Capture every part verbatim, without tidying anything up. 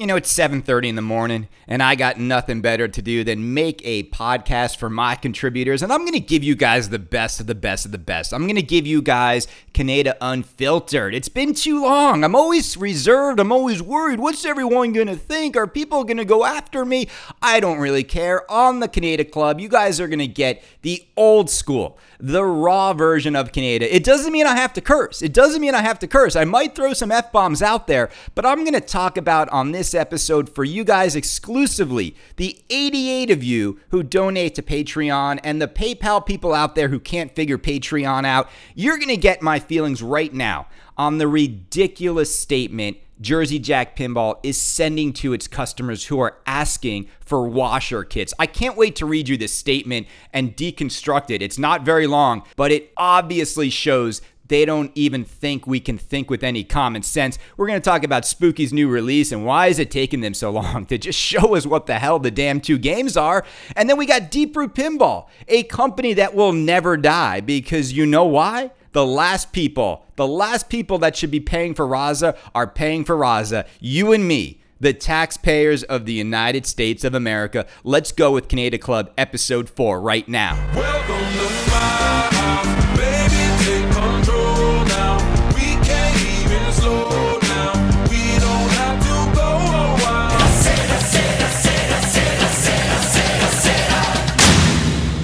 You know, it's seven thirty in the morning, and I got nothing better to do than make a podcast for my contributors, and I'm going to give you guys the best of the best of the best. I'm going to give you guys Canada Unfiltered. It's been too long. I'm always reserved. I'm always worried. What's everyone going to think? Are people going to go after me? I don't really care. On the Canada Club, you guys are going to get the old school, the raw version of Canada. It doesn't mean I have to curse. It doesn't mean I have to curse. I might throw some F-bombs out there, but I'm going to talk about on this episode for you guys exclusively, the eighty-eight of you who donate to Patreon and the PayPal people out there who can't figure Patreon out. You're going to get my feelings right now on the ridiculous statement Jersey Jack Pinball is sending to its customers who are asking for washer kits. I can't wait to read you this statement and deconstruct it. It's not very long, but it obviously shows they don't even think we can think with any common sense. We're going to talk about Spooky's new release and why is it taking them so long to just show us what the hell the damn two games are. And then we got Deep Root Pinball, a company that will never die because you know why? The last people, the last people that should be paying for Raza are paying for Raza. You and me, the taxpayers of the United States of America. Let's go with Canada Club episode four right now. Welcome to my house, baby, take control.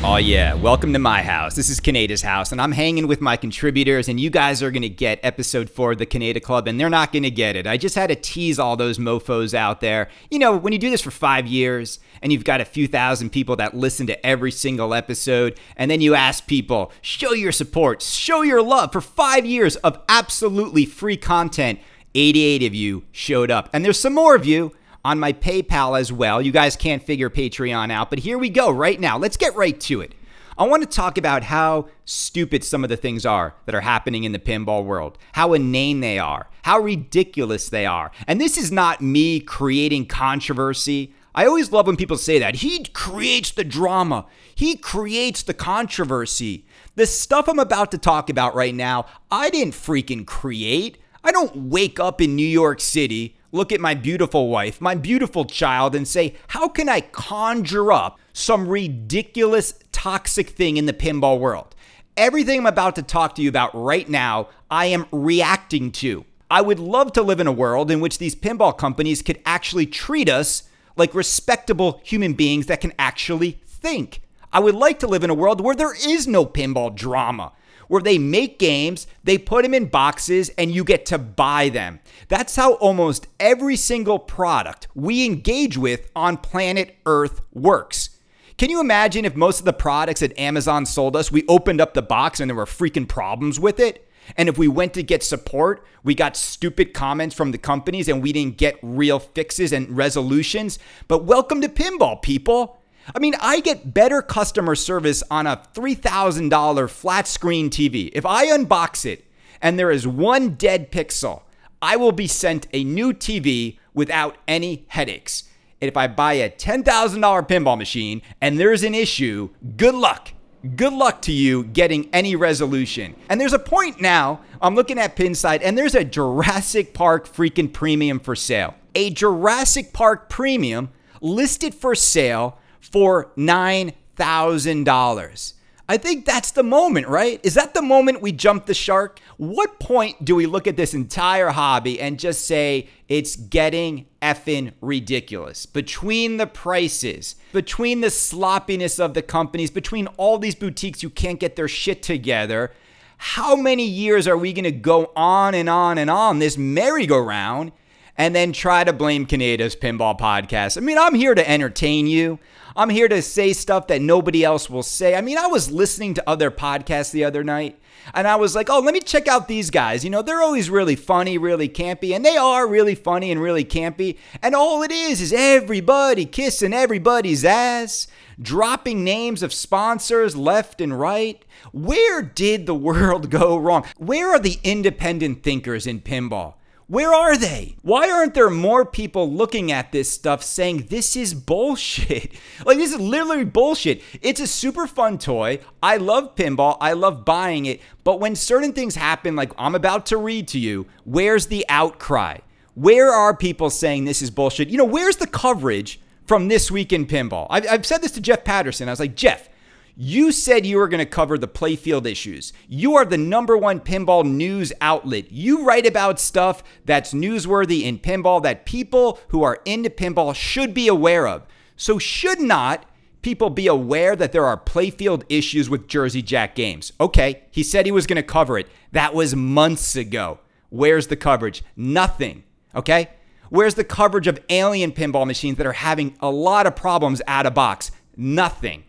Oh yeah, welcome to my house. This is Canada's house, and I'm hanging with my contributors, and you guys are going to get episode four of the Canada Club, and they're not going to get it. I just had to tease all those mofos out there. You know, when you do this for five years, and you've got a few thousand people that listen to every single episode, and then you ask people, show your support, show your love for five years of absolutely free content. eighty-eight of you showed up, and there's some more of you on my PayPal as well. You guys can't figure Patreon out, but here we go right now. Let's get right to it. I want to talk about how stupid some of the things are that are happening in the pinball world, how inane they are, how ridiculous they are. And this is not me creating controversy. I always love when people say that. He creates the drama. He creates the controversy. The stuff I'm about to talk about right now, I didn't freaking create. I don't wake up in New York City, look at my beautiful wife, my beautiful child, and say, how can I conjure up some ridiculous, toxic thing in the pinball world? Everything I'm about to talk to you about right now, I am reacting to. I would love to live in a world in which these pinball companies could actually treat us like respectable human beings that can actually think. I would like to live in a world where there is no pinball drama, where they make games, they put them in boxes, and you get to buy them. That's how almost every single product we engage with on planet Earth works. Can you imagine if most of the products that Amazon sold us, we opened up the box and there were freaking problems with it? And if we went to get support, we got stupid comments from the companies and we didn't get real fixes and resolutions. But welcome to pinball, people. I mean, I get better customer service on a three thousand dollars flat screen T V. If I unbox it and there is one dead pixel, I will be sent a new T V without any headaches. And if I buy a ten thousand dollars pinball machine and there's an issue, good luck. Good luck to you getting any resolution. And there's a point now, I'm looking at Pinside, and there's a Jurassic Park freaking premium for sale. A Jurassic Park premium listed for sale for nine thousand dollars. I think that's the moment, right? Is that the moment we jump the shark? What point do we look at this entire hobby and just say, it's getting effing ridiculous? Between the prices, between the sloppiness of the companies, between all these boutiques who can't get their shit together, how many years are we gonna go on and on and on this merry-go-round and then try to blame Canada's pinball podcast? I mean, I'm here to entertain you. I'm here to say stuff that nobody else will say. I mean, I was listening to other podcasts the other night, and I was like, oh, let me check out these guys. You know, they're always really funny, really campy, and they are really funny and really campy. And all it is is everybody kissing everybody's ass, dropping names of sponsors left and right. Where did the world go wrong? Where are the independent thinkers in pinball? Where are they? Why aren't there more people looking at this stuff saying this is bullshit? Like, this is literally bullshit. It's a super fun toy. I love pinball. I love buying it. But when certain things happen, like I'm about to read to you, where's the outcry? Where are people saying this is bullshit? You know, where's the coverage from This Week in Pinball? I've, I've said this to Jeff Patterson. I was like, Jeff, you said you were going to cover the playfield issues. You are the number one pinball news outlet. You write about stuff that's newsworthy in pinball that people who are into pinball should be aware of. So should not people be aware that there are playfield issues with Jersey Jack games? Okay, he said he was going to cover it. That was months ago. Where's the coverage? Nothing. Okay? Where's the coverage of alien pinball machines that are having a lot of problems out of box? Nothing.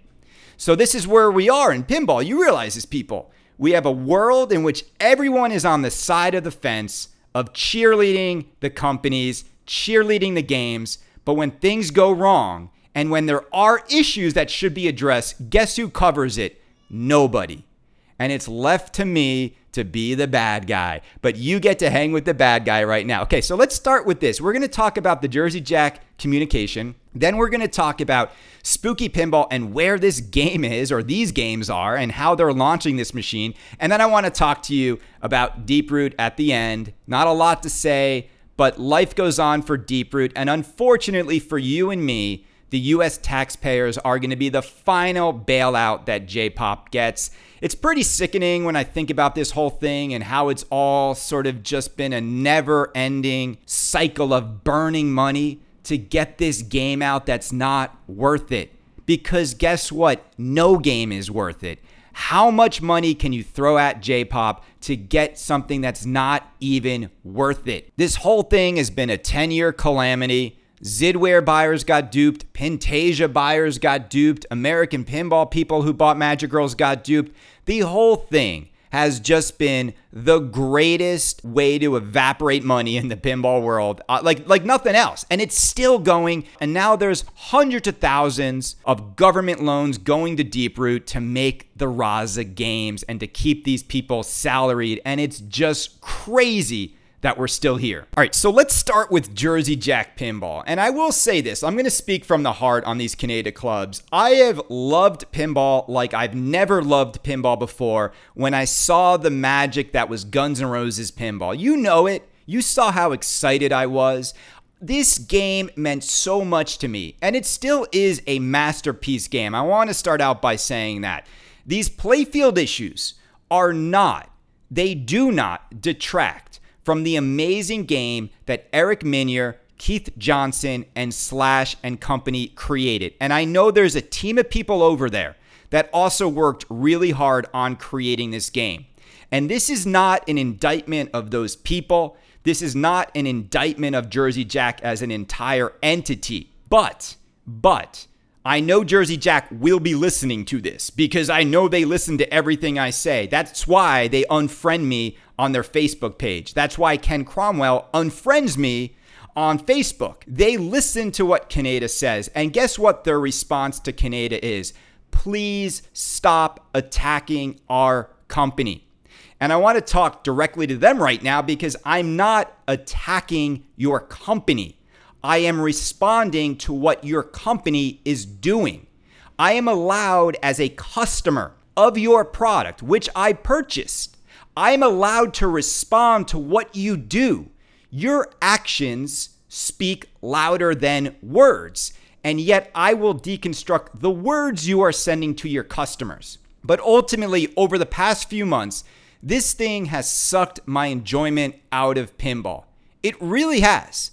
So this is where we are in pinball. You realize this, people. We have a world in which everyone is on the side of the fence of cheerleading the companies, cheerleading the games. But when things go wrong and when there are issues that should be addressed, guess who covers it? Nobody. And it's left to me to be the bad guy. But you get to hang with the bad guy right now. Okay, so let's start with this. We're going to talk about the Jersey Jack communication. Then we're going to talk about Spooky Pinball and where this game is, or these games are, and how they're launching this machine. And then I want to talk to you about Deep Root at the end. Not a lot to say, but life goes on for Deep Root. And unfortunately for you and me, the U S taxpayers are going to be the final bailout that J-pop gets. It's pretty sickening when I think about this whole thing and how it's all sort of just been a never-ending cycle of burning money to get this game out that's not worth it. Because guess what? No game is worth it. How much money can you throw at J-pop to get something that's not even worth it? This whole thing has been a ten-year calamity. Zidware buyers got duped, Pentasia buyers got duped, American pinball people who bought Magic Girls got duped. The whole thing has just been the greatest way to evaporate money in the pinball world, uh, like, like nothing else. And it's still going. And now there's hundreds of thousands of government loans going to Deep Root to make the Raza games and to keep these people salaried. And it's just crazy that we're still here. All right, so let's start with Jersey Jack Pinball. And I will say this, I'm gonna speak from the heart on these Canada clubs. I have loved pinball like I've never loved pinball before when I saw the magic that was Guns N' Roses pinball. You know it, you saw how excited I was. This game meant so much to me, and it still is a masterpiece game. I wanna start out by saying that. These playfield issues are not, they do not detract from the amazing game that Eric Minier, Keith Johnson, and Slash and company created. And I know there's a team of people over there that also worked really hard on creating this game. And this is not an indictment of those people. This is not an indictment of Jersey Jack as an entire entity. But, but, I know Jersey Jack will be listening to this because I know they listen to everything I say. That's why they unfriend me on their Facebook page. That's why Ken Cromwell unfriends me on Facebook. They listen to what Canada says. And guess what their response to Canada is? Please stop attacking our company. And I want to talk directly to them right now because I'm not attacking your company. I am responding to what your company is doing. I am allowed as a customer of your product, which I purchased, I'm allowed to respond to what you do. Your actions speak louder than words, and yet I will deconstruct the words you are sending to your customers. But ultimately, over the past few months, this thing has sucked my enjoyment out of pinball. It really has.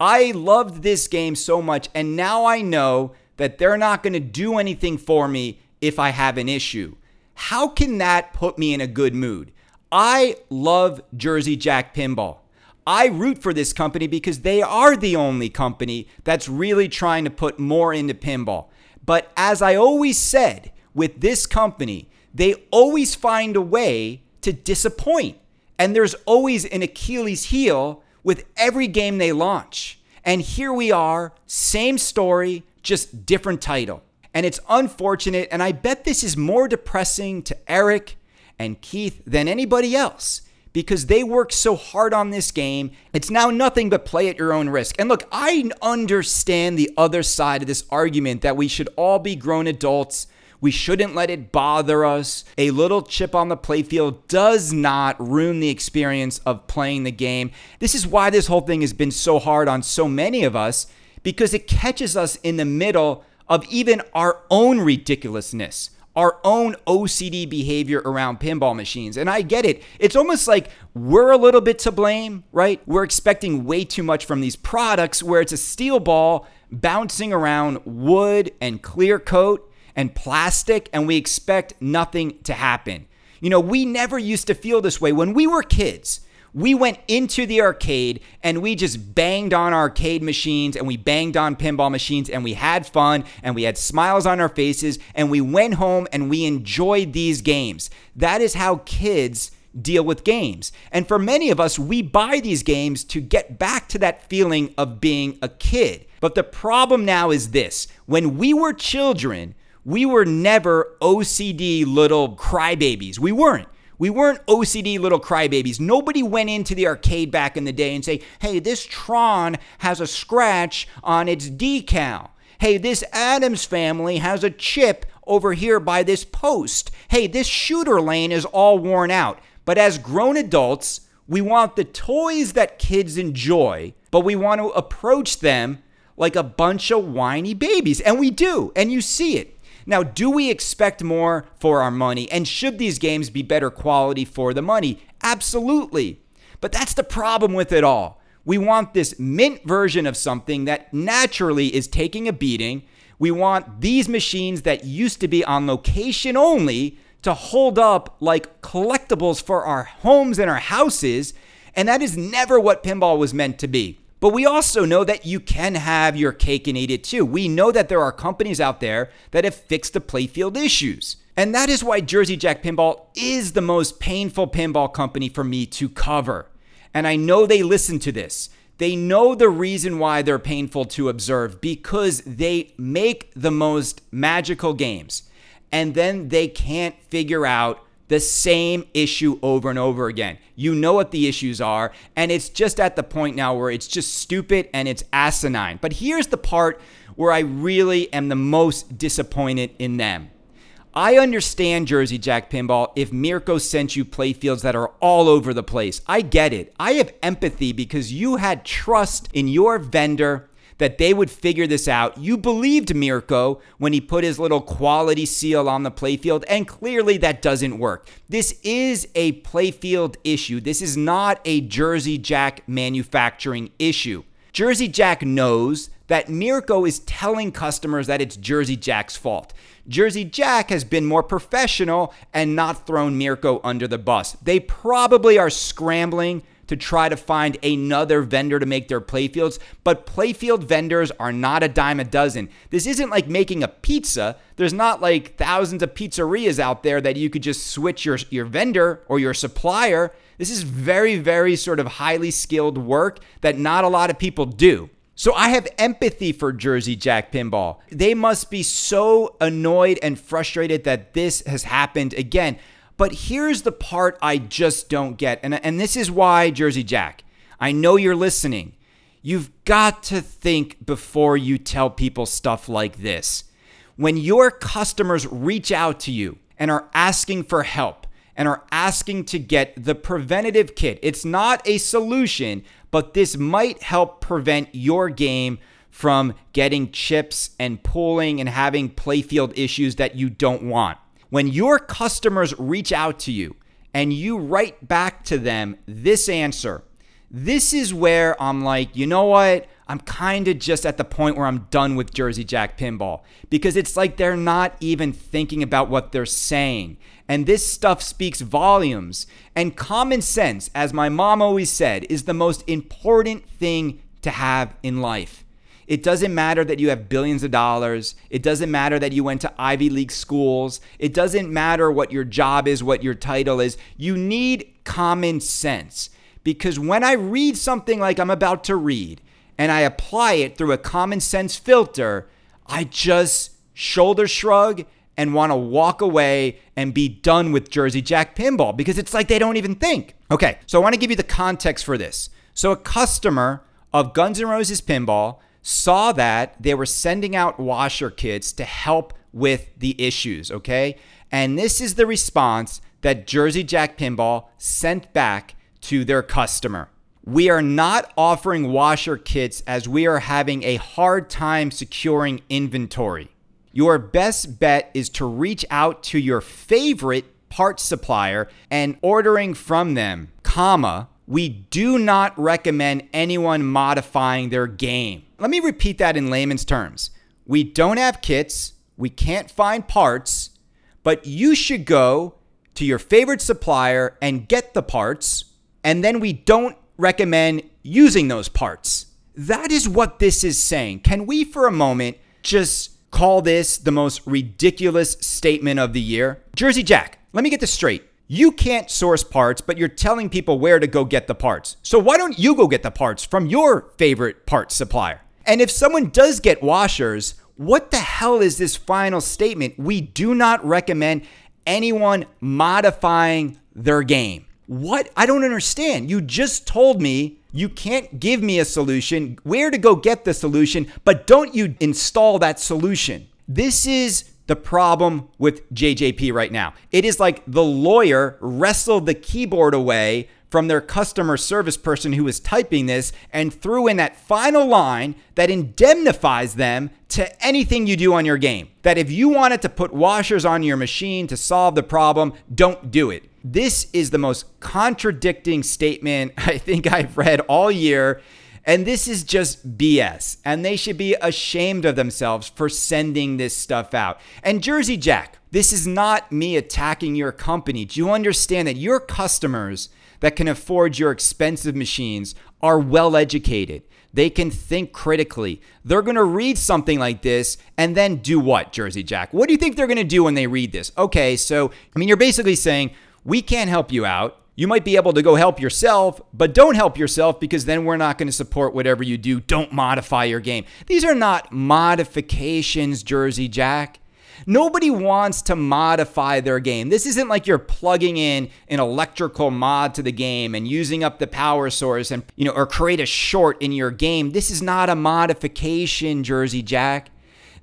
I loved this game so much, and now I know that they're not going to do anything for me if I have an issue. How can that put me in a good mood? I love Jersey Jack Pinball. I root for this company because they are the only company that's really trying to put more into pinball. But as I always said, with this company, they always find a way to disappoint. And there's always an Achilles heel with every game they launch. And here we are, same story, just different title. And it's unfortunate, and I bet this is more depressing to Eric and Keith than anybody else because they worked so hard on this game. It's now nothing but play at your own risk. And look, I understand the other side of this argument that we should all be grown adults. We shouldn't let it bother us. A little chip on the playfield does not ruin the experience of playing the game. This is why this whole thing has been so hard on so many of us, because it catches us in the middle of even our own ridiculousness, our own O C D behavior around pinball machines. And I get it. It's almost like we're a little bit to blame, right? We're expecting way too much from these products where it's a steel ball bouncing around wood and clear coat and plastic, and we expect nothing to happen. You know, we never used to feel this way. When we were kids, we went into the arcade and we just banged on arcade machines and we banged on pinball machines and we had fun and we had smiles on our faces and we went home and we enjoyed these games. That is how kids deal with games. And for many of us, we buy these games to get back to that feeling of being a kid. But the problem now is this: when we were children, we were never O C D little crybabies. We weren't. We weren't O C D little crybabies. Nobody went into the arcade back in the day and say, hey, this Tron has a scratch on its decal. Hey, this Addams Family has a chip over here by this post. Hey, this shooter lane is all worn out. But as grown adults, we want the toys that kids enjoy, but we want to approach them like a bunch of whiny babies. And we do, and you see it. Now, do we expect more for our money? And should these games be better quality for the money? Absolutely. But that's the problem with it all. We want this mint version of something that naturally is taking a beating. We want these machines that used to be on location only to hold up like collectibles for our homes and our houses. And that is never what pinball was meant to be. But we also know that you can have your cake and eat it too. We know that there are companies out there that have fixed the playfield issues. And that is why Jersey Jack Pinball is the most painful pinball company for me to cover. And I know they listen to this. They know the reason why they're painful to observe, because they make the most magical games. And then they can't figure out the same issue over and over again. You know what the issues are, and it's just at the point now where it's just stupid and it's asinine. But here's the part where I really am the most disappointed in them. I understand, Jersey Jack Pinball, if Mirko sent you playfields that are all over the place. I get it. I have empathy because you had trust in your vendor that they would figure this out. You believed Mirko when he put his little quality seal on the playfield, and clearly that doesn't work. This is a playfield issue. This is not a Jersey Jack manufacturing issue. Jersey Jack knows that Mirko is telling customers that it's Jersey Jack's fault. Jersey Jack has been more professional and not thrown Mirko under the bus. They probably are scrambling to try to find another vendor to make their playfields, but playfield vendors are not a dime a dozen. This isn't like making a pizza. There's not like thousands of pizzerias out there that you could just switch your, your vendor or your supplier. This is very, very sort of highly skilled work that not a lot of people do. So I have empathy for Jersey Jack Pinball. They must be so annoyed and frustrated that this has happened again. But here's the part I just don't get. And, and this is why, Jersey Jack, I know you're listening. You've got to think before you tell people stuff like this. When your customers reach out to you and are asking for help and are asking to get the preventative kit, it's not a solution, but this might help prevent your game from getting chips and pulling and having playfield issues that you don't want. When your customers reach out to you and you write back to them this answer, this is where I'm like, you know what? I'm kind of just at the point where I'm done with Jersey Jack Pinball, because it's like they're not even thinking about what they're saying. And this stuff speaks volumes. And common sense, as my mom always said, is the most important thing to have in life. It doesn't matter that you have billions of dollars. It doesn't matter that you went to Ivy League schools. It doesn't matter what your job is, what your title is. You need common sense, because when I read something like I'm about to read and I apply it through a common sense filter, I just shoulder shrug and want to walk away and be done with Jersey Jack Pinball, because it's like they don't even think. Okay, so I want to give you the context for this. So a customer of Guns N' Roses Pinball saw that they were sending out washer kits to help with the issues, okay? And this is the response that Jersey Jack Pinball sent back to their customer. We are not offering washer kits as we are having a hard time securing inventory. Your best bet is to reach out to your favorite part supplier and ordering from them, comma, we do not recommend anyone modifying their game. Let me repeat that in layman's terms. We don't have kits, we can't find parts, but you should go to your favorite supplier and get the parts, and then we don't recommend using those parts. That is what this is saying. Can we for a moment just call this the most ridiculous statement of the year? Jersey Jack, let me get this straight. You can't source parts, but you're telling people where to go get the parts. So why don't you go get the parts from your favorite parts supplier? And if someone does get washers, what the hell is this final statement? We do not recommend anyone modifying their game. What? I don't understand. You just told me you can't give me a solution, where to go get the solution, but don't you install that solution. This is the problem with J J P right now. It is like the lawyer wrestled the keyboard away from their customer service person who was typing this and threw in that final line that indemnifies them to anything you do on your game. That if you wanted to put washers on your machine to solve the problem, don't do it. This is the most contradicting statement I think I've read all year, and this is just B S, and they should be ashamed of themselves for sending this stuff out. And Jersey Jack, this is not me attacking your company. Do you understand that your customers that can afford your expensive machines are well-educated? They can think critically. They're going to read something like this and then do what, Jersey Jack? What do you think they're going to do when they read this? Okay, so, I mean, you're basically saying, we can't help you out. You might be able to go help yourself, but don't help yourself because then we're not going to support whatever you do. Don't modify your game. These are not modifications, Jersey Jack. Nobody wants to modify their game. This isn't like you're plugging in an electrical mod to the game and using up the power source and, you know, or create a short in your game. This is not a modification, Jersey Jack.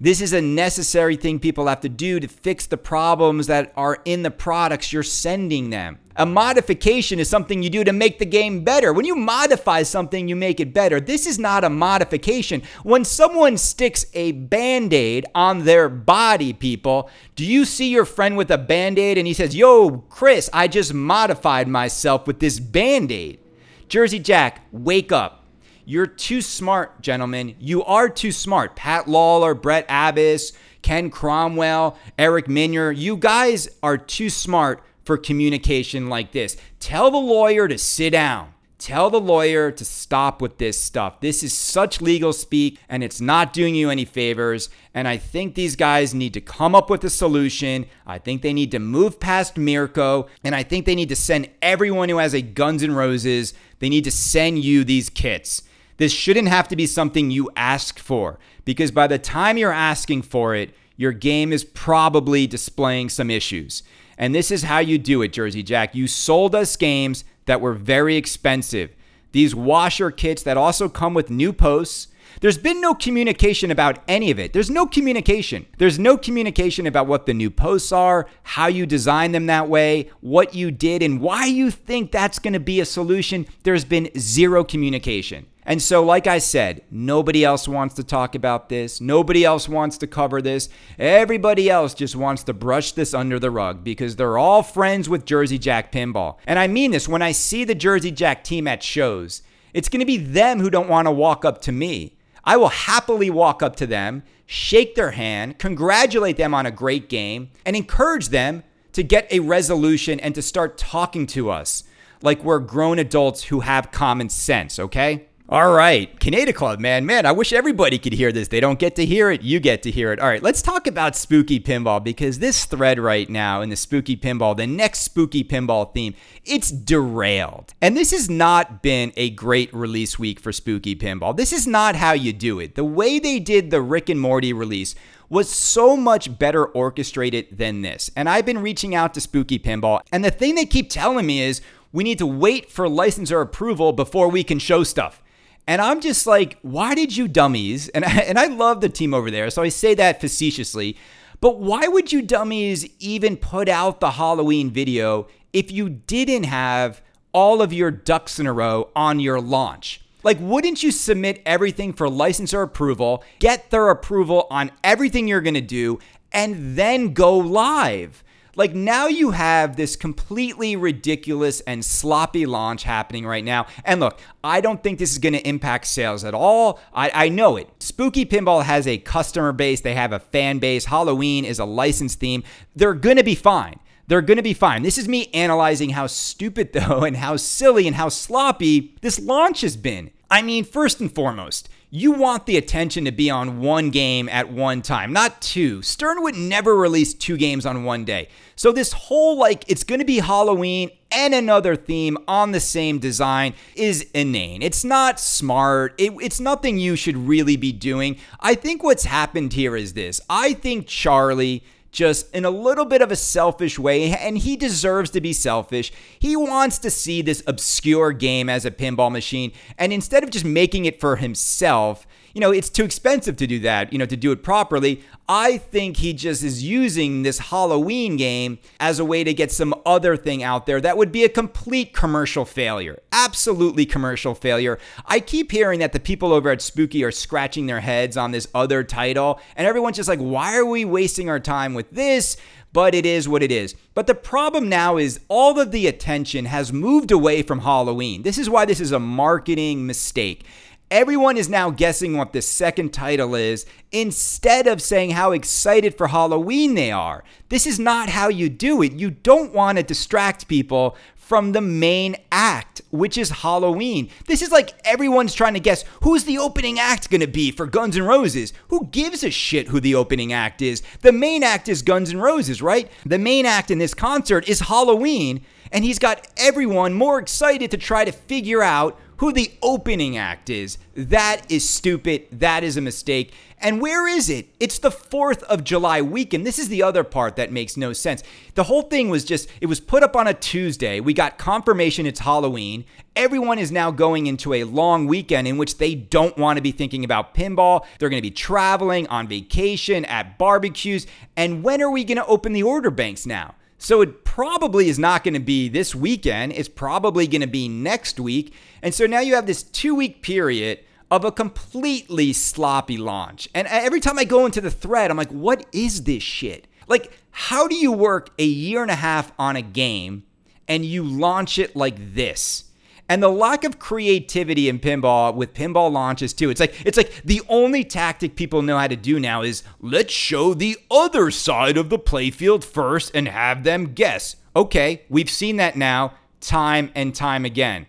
This is a necessary thing people have to do to fix the problems that are in the products you're sending them. A modification is something you do to make the game better. When you modify something, you make it better. This is not a modification. When someone sticks a Band-Aid on their body, people, do you see your friend with a Band-Aid and he says, yo, Chris, I just modified myself with this Band-Aid? Jersey Jack, wake up. You're too smart, gentlemen. You are too smart. Pat Lawler, Brett Abbas, Ken Cromwell, Eric Minier, you guys are too smart for communication like this. Tell the lawyer to sit down. Tell the lawyer to stop with this stuff. This is such legal speak, and it's not doing you any favors. And I think these guys need to come up with a solution. I think they need to move past Mirko, and I think they need to send everyone who has a Guns N' Roses, they need to send you these kits. This shouldn't have to be something you ask for, because by the time you're asking for it, your game is probably displaying some issues. And this is how you do it, Jersey Jack. You sold us games that were very expensive. These washer kits that also come with new posts. There's been no communication about any of it. There's no communication. There's no communication about what the new posts are, how you design them that way, what you did, and why you think that's going to be a solution. There's been zero communication. And so, like I said, nobody else wants to talk about this. Nobody else wants to cover this. Everybody else just wants to brush this under the rug because they're all friends with Jersey Jack Pinball. And I mean this, when I see the Jersey Jack team at shows, it's going to be them who don't want to walk up to me. I will happily walk up to them, shake their hand, congratulate them on a great game, and encourage them to get a resolution and to start talking to us like we're grown adults who have common sense, okay? All right, Canada Club, man, man, I wish everybody could hear this. They don't get to hear it, you get to hear it. All right, let's talk about Spooky Pinball because this thread right now in the Spooky Pinball, the next Spooky Pinball theme, it's derailed. And this has not been a great release week for Spooky Pinball. This is not how you do it. The way they did the Rick and Morty release was so much better orchestrated than this. And I've been reaching out to Spooky Pinball, and the thing they keep telling me is we need to wait for licensor approval before we can show stuff. And I'm just like, why did you dummies? And I, and I love the team over there, so I say that facetiously. But why would you dummies even put out the Halloween video if you didn't have all of your ducks in a row on your launch? Like, wouldn't you submit everything for licensor approval, get their approval on everything you're going to do, and then go live? Like, now you have this completely ridiculous and sloppy launch happening right now. And look, I don't think this is going to impact sales at all. I, I know it. Spooky Pinball has a customer base. They have a fan base. Halloween is a licensed theme. They're going to be fine. They're going to be fine. This is me analyzing how stupid, though, and how silly and how sloppy this launch has been. I mean, first and foremost, you want the attention to be on one game at one time, not two. Stern would never release two games on one day. So this whole, like, it's going to be Halloween and another theme on the same design is inane. It's not smart. It, it's nothing you should really be doing. I think what's happened here is this. I think Charlie, just in a little bit of a selfish way, and he deserves to be selfish, he wants to see this obscure game as a pinball machine, and instead of just making it for himself, you know, it's too expensive to do that, you know, to do it properly. I think he just is using this Halloween game as a way to get some other thing out there that would be a complete commercial failure. Absolutely commercial failure. I keep hearing that the people over at Spooky are scratching their heads on this other title, and everyone's just like, why are we wasting our time with this? But it is what it is. But the problem now is all of the attention has moved away from Halloween. This is why this is a marketing mistake. Everyone is now guessing what the second title is instead of saying how excited for Halloween they are. This is not how you do it. You don't want to distract people from the main act, which is Halloween. This is like everyone's trying to guess who's the opening act going to be for Guns N' Roses. Who gives a shit who the opening act is? The main act is Guns N' Roses, right? The main act in this concert is Halloween, and he's got everyone more excited to try to figure out who the opening act is. That is stupid. That is a mistake. And where is it? It's the fourth of July weekend. This is the other part that makes no sense. The whole thing was just, it was put up on a Tuesday. We got confirmation it's Halloween. Everyone is now going into a long weekend in which they don't want to be thinking about pinball. They're going to be traveling, on vacation, at barbecues. And when are we going to open the order banks now? So it probably is not going to be this weekend. It's probably going to be next week. And so now you have this two-week period of a completely sloppy launch. And every time I go into the thread, I'm like, what is this shit? Like, how do you work a year and a half on a game and you launch it like this? And the lack of creativity in pinball with pinball launches too. It's like it's like the only tactic people know how to do now is let's show the other side of the playfield first and have them guess. Okay, we've seen that now time and time again.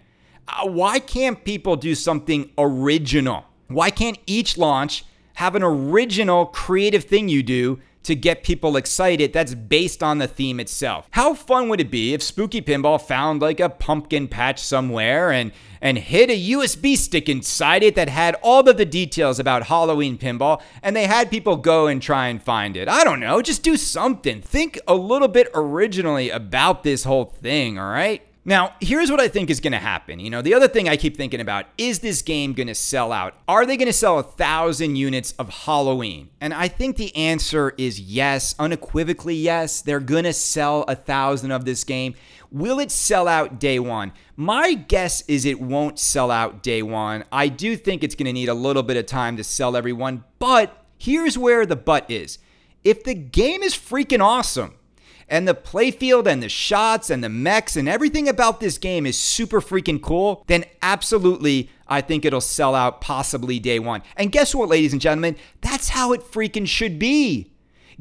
Uh, why can't people do something original? Why can't each launch have an original creative thing you do to get people excited that's based on the theme itself? How fun would it be if Spooky Pinball found like a pumpkin patch somewhere and, and hid a U S B stick inside it that had all of the details about Halloween pinball, and they had people go and try and find it? I don't know, just do something. Think a little bit originally about this whole thing, all right? Now, here's what I think is going to happen. You know, the other thing I keep thinking about, is this game going to sell out? Are they going to sell a thousand units of Halloween? And I think the answer is yes, unequivocally yes. They're going to sell a thousand of this game. Will it sell out day one? My guess is it won't sell out day one. I do think it's going to need a little bit of time to sell everyone, but here's where the but is. If the game is freaking awesome, and the playfield and the shots and the mechs and everything about this game is super freaking cool, then absolutely I think it'll sell out possibly day one. And guess what, ladies and gentlemen? That's how it freaking should be.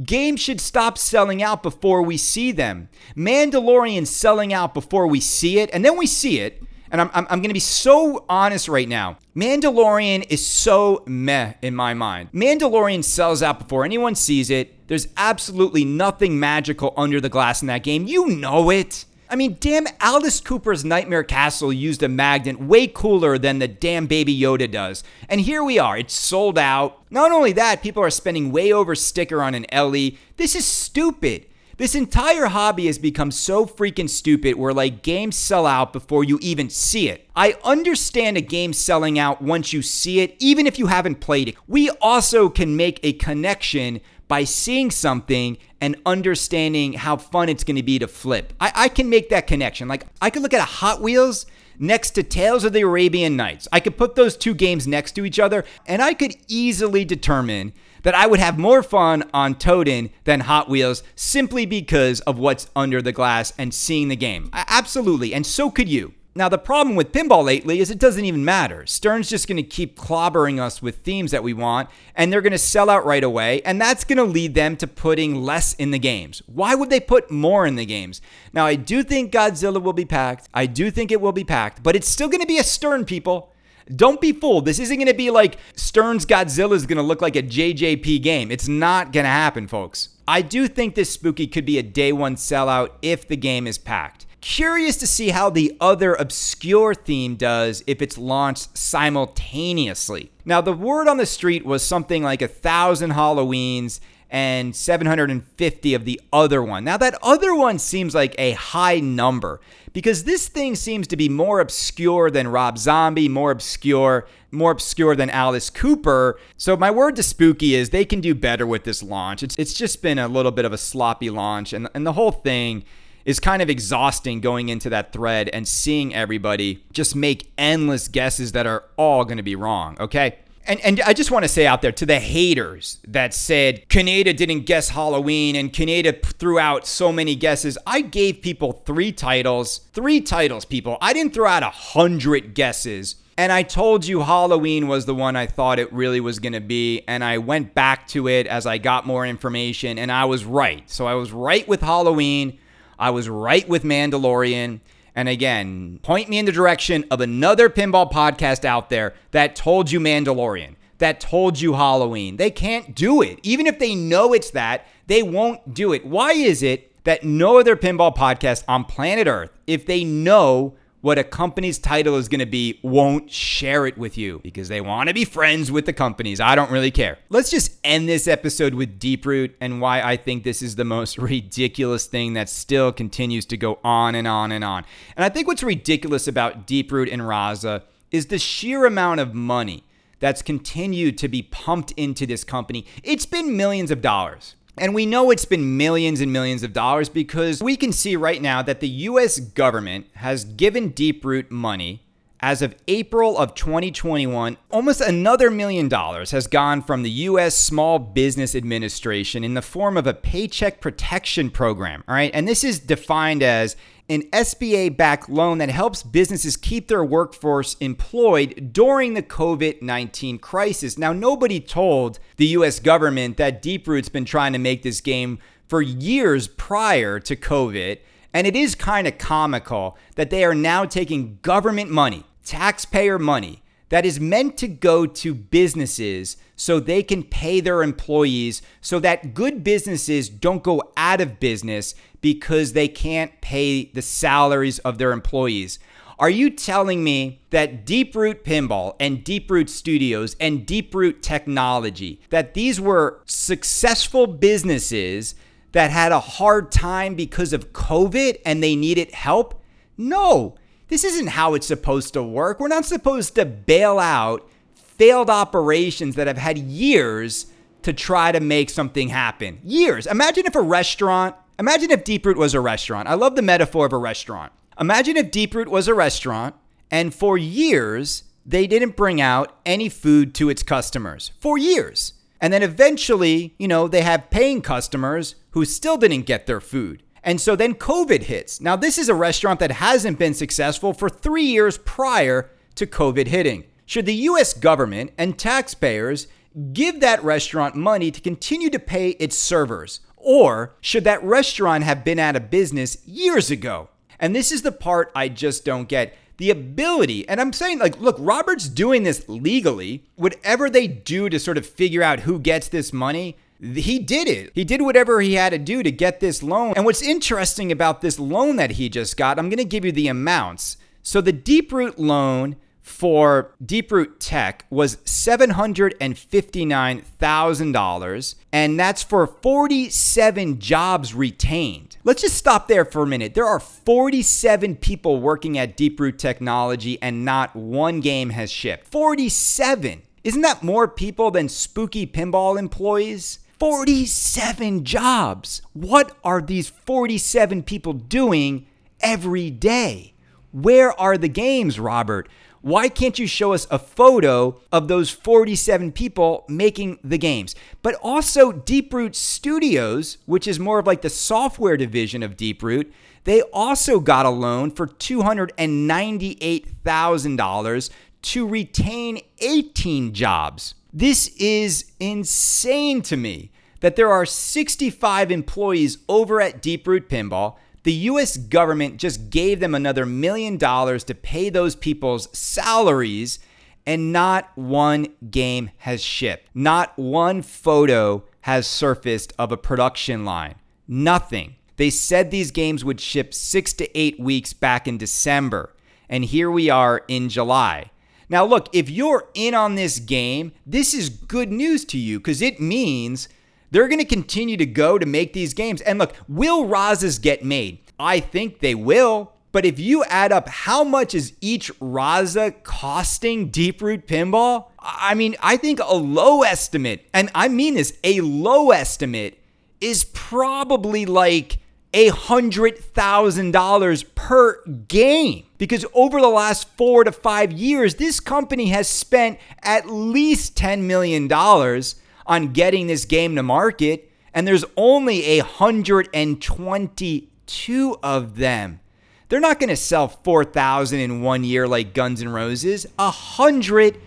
Games should stop selling out before we see them. Mandalorian selling out before we see it, and then we see it. And I'm, I'm, I'm going to be so honest right now. Mandalorian is so meh in my mind. Mandalorian sells out before anyone sees it. There's absolutely nothing magical under the glass in that game. You know it. I mean, damn, Alice Cooper's Nightmare Castle used a magnet way cooler than the damn Baby Yoda does. And here we are. It's sold out. Not only that, people are spending way over sticker on an L E. This is stupid. This entire hobby has become so freaking stupid where like games sell out before you even see it. I understand a game selling out once you see it, even if you haven't played it. We also can make a connection by seeing something and understanding how fun it's gonna be to flip. I, I can make that connection. Like I could look at a Hot Wheels next to Tales of the Arabian Nights. I could put those two games next to each other and I could easily determine that I would have more fun on Toadin than Hot Wheels simply because of what's under the glass and seeing the game. Absolutely, and so could you. Now, the problem with pinball lately is it doesn't even matter. Stern's just gonna keep clobbering us with themes that we want, and they're gonna sell out right away, and that's gonna lead them to putting less in the games. Why would they put more in the games? Now, I do think Godzilla will be packed. I do think it will be packed, but it's still gonna be a Stern, people. Don't be fooled. This isn't gonna be like Stern's Godzilla is gonna look like a J J P game. It's not gonna happen, folks. I do think this Spooky could be a day one sellout if the game is packed. Curious to see how the other obscure theme does if it's launched simultaneously. Now, the word on the street was something like a thousand Halloweens and seven hundred fifty of the other one. Now, that other one seems like a high number because this thing seems to be more obscure than Rob Zombie, more obscure, more obscure than Alice Cooper. So my word to Spooky is they can do better with this launch. It's it's just been a little bit of a sloppy launch, and, and the whole thing is kind of exhausting going into that thread and seeing everybody just make endless guesses that are all gonna be wrong, okay? And and I just wanna say out there to the haters that said, Kaneda didn't guess Halloween and Kaneda threw out so many guesses. I gave people three titles, three titles, people. I didn't throw out a hundred guesses. And I told you Halloween was the one I thought it really was gonna be, and I went back to it as I got more information, and I was right. So I was right with Halloween. I was right with Mandalorian. And again, point me in the direction of another pinball podcast out there that told you Mandalorian, that told you Halloween. They can't do it. Even if they know it's that, they won't do it. Why is it that no other pinball podcast on planet Earth, if they know what a company's title is gonna be, won't share it with you? Because they wanna be friends with the companies. I don't really care. Let's just end this episode with Deep Root and why I think this is the most ridiculous thing that still continues to go on and on and on. And I think what's ridiculous about Deep Root and Raza is the sheer amount of money that's continued to be pumped into this company. It's been millions of dollars. And we know it's been millions and millions of dollars because we can see right now that the U S government has given Deep Root money as of April of twenty twenty-one. Almost another million dollars has gone from the U S Small Business Administration in the form of a paycheck protection program, all right? And this is defined as an S B A-backed loan that helps businesses keep their workforce employed during the COVID nineteen crisis. Now, nobody told the U S government that Deep Root's been trying to make this game for years prior to COVID, and it is kind of comical that they are now taking government money, taxpayer money, that is meant to go to businesses so they can pay their employees so that good businesses don't go out of business because they can't pay the salaries of their employees. Are you telling me that Deep Root Pinball and Deep Root Studios and Deep Root Technology, that these were successful businesses that had a hard time because of COVID and they needed help? No. This isn't how it's supposed to work. We're not supposed to bail out failed operations that have had years to try to make something happen. Years. Imagine if a restaurant, imagine if Deep Root was a restaurant. I love the metaphor of a restaurant. Imagine if Deep Root was a restaurant and for years, they didn't bring out any food to its customers. For years. And then eventually, you know, they have paying customers who still didn't get their food. And so then COVID hits. Now, this is a restaurant that hasn't been successful for three years prior to COVID hitting. Should the U S government and taxpayers give that restaurant money to continue to pay its servers? Or should that restaurant have been out of business years ago? And this is the part I just don't get. The ability, and I'm saying like, look, Robert's doing this legally. Whatever they do to sort of figure out who gets this money, he did it. He did whatever he had to do to get this loan. And what's interesting about this loan that he just got, I'm gonna give you the amounts. So the Deep Root loan for Deep Root Tech was seven hundred fifty-nine thousand dollars, and that's for forty-seven jobs retained. Let's just stop there for a minute. There are forty-seven people working at Deep Root Technology, and not one game has shipped. forty-seven. Isn't that more people than Spooky Pinball employees? forty-seven jobs. What are these forty-seven people doing every day? Where are the games, Robert? Why can't you show us a photo of those forty-seven people making the games? But also Deep Root Studios, which is more of like the software division of Deep Root, they also got a loan for two hundred ninety-eight thousand dollars to retain eighteen jobs. This is insane to me that there are sixty-five employees over at Deep Root Pinball. The U S government just gave them another million dollars to pay those people's salaries, and not one game has shipped. Not one photo has surfaced of a production line. Nothing. They said these games would ship six to eight weeks back in December, and here we are in July. Now look, if you're in on this game, this is good news to you because it means they're going to continue to go to make these games. And look, will Razas get made? I think they will. But if you add up how much is each Raza costing Deep Root Pinball, I mean, I think a low estimate, and I mean this, a low estimate is probably like one hundred thousand dollars per game. Because over the last four to five years, this company has spent at least ten million dollars on getting this game to market, and there's only one hundred twenty-two of them. They're not going to sell four thousand in one year like Guns N' Roses. one hundred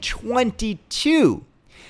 twenty-two.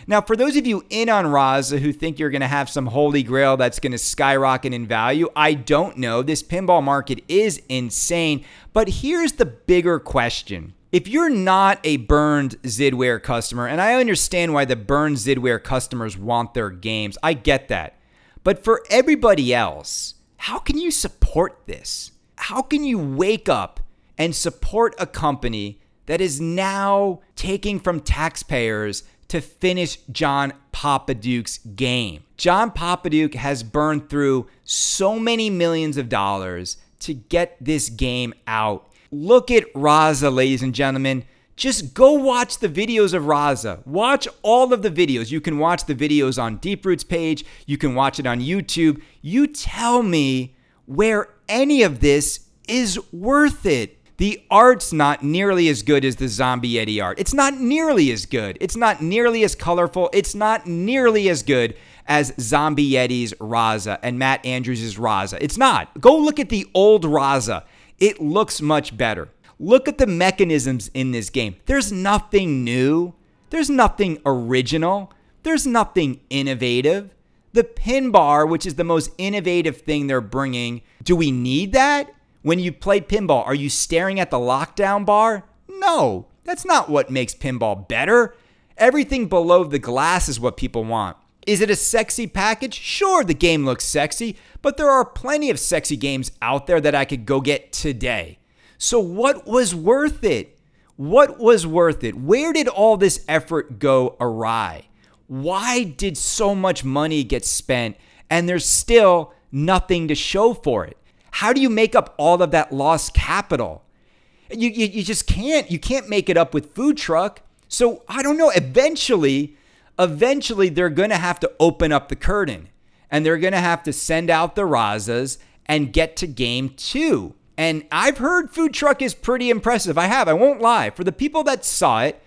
Now, for those of you in on Raza who think you're going to have some holy grail that's going to skyrocket in value, I don't know. This pinball market is insane. But here's the bigger question. If you're not a burned Zidware customer, and I understand why the burned Zidware customers want their games, I get that. But for everybody else, how can you support this? How can you wake up and support a company that is now taking from taxpayers to finish John Papaduke's game? John Papaduke has burned through so many millions of dollars to get this game out. Look at Raza, ladies and gentlemen. Just go watch the videos of Raza. Watch all of the videos. You can watch the videos on Deep Root's page. You can watch it on YouTube. You tell me where any of this is worth it. The art's not nearly as good as the Zombie Eddie art. It's not nearly as good. It's not nearly as colorful. It's not nearly as good as Zombie Yeti's Raza and Matt Andrews' Raza. It's not. Go look at the old Raza. It looks much better. Look at the mechanisms in this game. There's nothing new. There's nothing original. There's nothing innovative. The pin bar, which is the most innovative thing they're bringing, do we need that? When you play pinball, are you staring at the lockdown bar? No, that's not what makes pinball better. Everything below the glass is what people want. Is it a sexy package? Sure, the game looks sexy, but there are plenty of sexy games out there that I could go get today. So what was worth it? What was worth it? Where did all this effort go awry? Why did so much money get spent and there's still nothing to show for it? How do you make up all of that lost capital? You, you, you just can't. You can't make it up with Food Truck. So I don't know, eventually... Eventually, they're going to have to open up the curtain, and they're going to have to send out the Razas and get to game two. And I've heard Food Truck is pretty impressive. I have. I won't lie. For the people that saw it,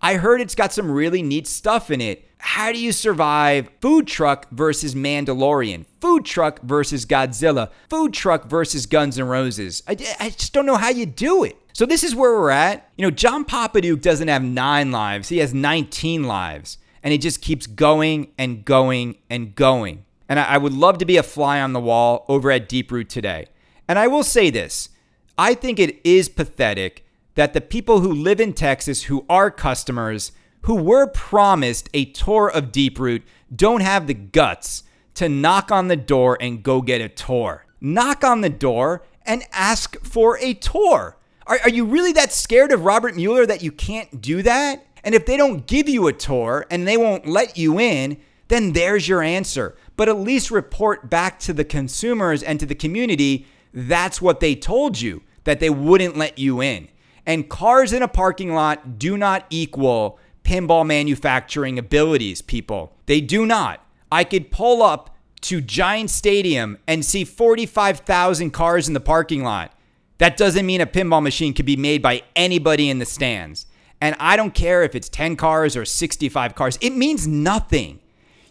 I heard it's got some really neat stuff in it. How do you survive Food Truck versus Mandalorian? Food Truck versus Godzilla? Food Truck versus Guns N' Roses? I, I just don't know how you do it. So this is where we're at. You know, John Papaduke doesn't have nine lives. He has nineteen lives. And it just keeps going and going and going. And I would love to be a fly on the wall over at Deep Root today. And I will say this. I think it is pathetic that the people who live in Texas, who are customers, who were promised a tour of Deep Root, don't have the guts to knock on the door and go get a tour. Knock on the door and ask for a tour. Are, are you really that scared of Robert Mueller that you can't do that? And if they don't give you a tour and they won't let you in, then there's your answer. But at least report back to the consumers and to the community, that's what they told you, that they wouldn't let you in. And cars in a parking lot do not equal pinball manufacturing abilities, people. They do not. I could pull up to Giant Stadium and see forty-five thousand cars in the parking lot. That doesn't mean a pinball machine could be made by anybody in the stands. And I don't care if it's ten cars or sixty-five cars. It means nothing.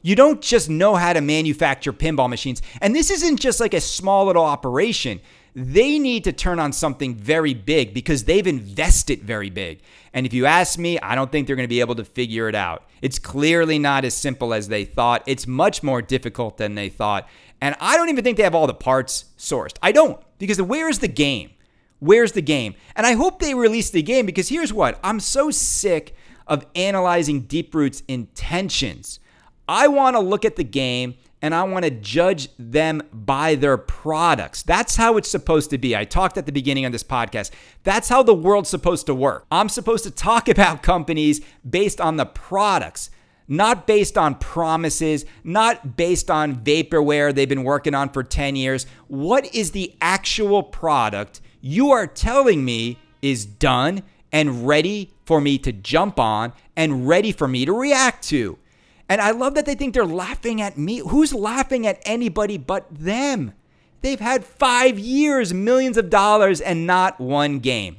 You don't just know how to manufacture pinball machines. And this isn't just like a small little operation. They need to turn on something very big because they've invested very big. And if you ask me, I don't think they're going to be able to figure it out. It's clearly not as simple as they thought. It's much more difficult than they thought. And I don't even think they have all the parts sourced. I don't, because where's the game? Where's the game? And I hope they release the game, because here's what. I'm so sick of analyzing Deep Root's intentions. I want to look at the game and I want to judge them by their products. That's how it's supposed to be. I talked at the beginning of this podcast. That's how the world's supposed to work. I'm supposed to talk about companies based on the products, not based on promises, not based on vaporware they've been working on for ten years. What is the actual product you are telling me is done and ready for me to jump on and ready for me to react to? And I love that they think they're laughing at me. Who's laughing at anybody but them? They've had five years, millions of dollars, and not one game.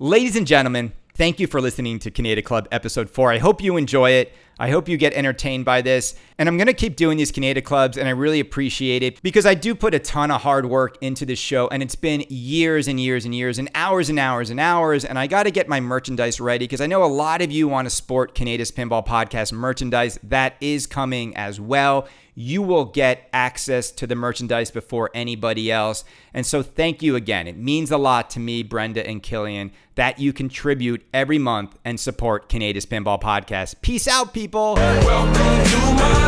Ladies and gentlemen, thank you for listening to Canada Club Episode four. I hope you enjoy it. I hope you get entertained by this. And I'm going to keep doing these Canada Clubs, and I really appreciate it because I do put a ton of hard work into this show, and it's been years and years and years and hours and hours and hours, and I got to get my merchandise ready because I know a lot of you want to sport Canada's Pinball Podcast merchandise. That is coming as well. You will get access to the merchandise before anybody else. And so thank you again. It means a lot to me, Brenda and Killian, that you contribute every month and support Canada's Pinball Podcast. Peace out, people. People. Welcome to my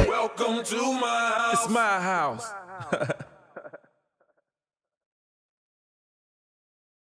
house. Welcome to my house. It's my house.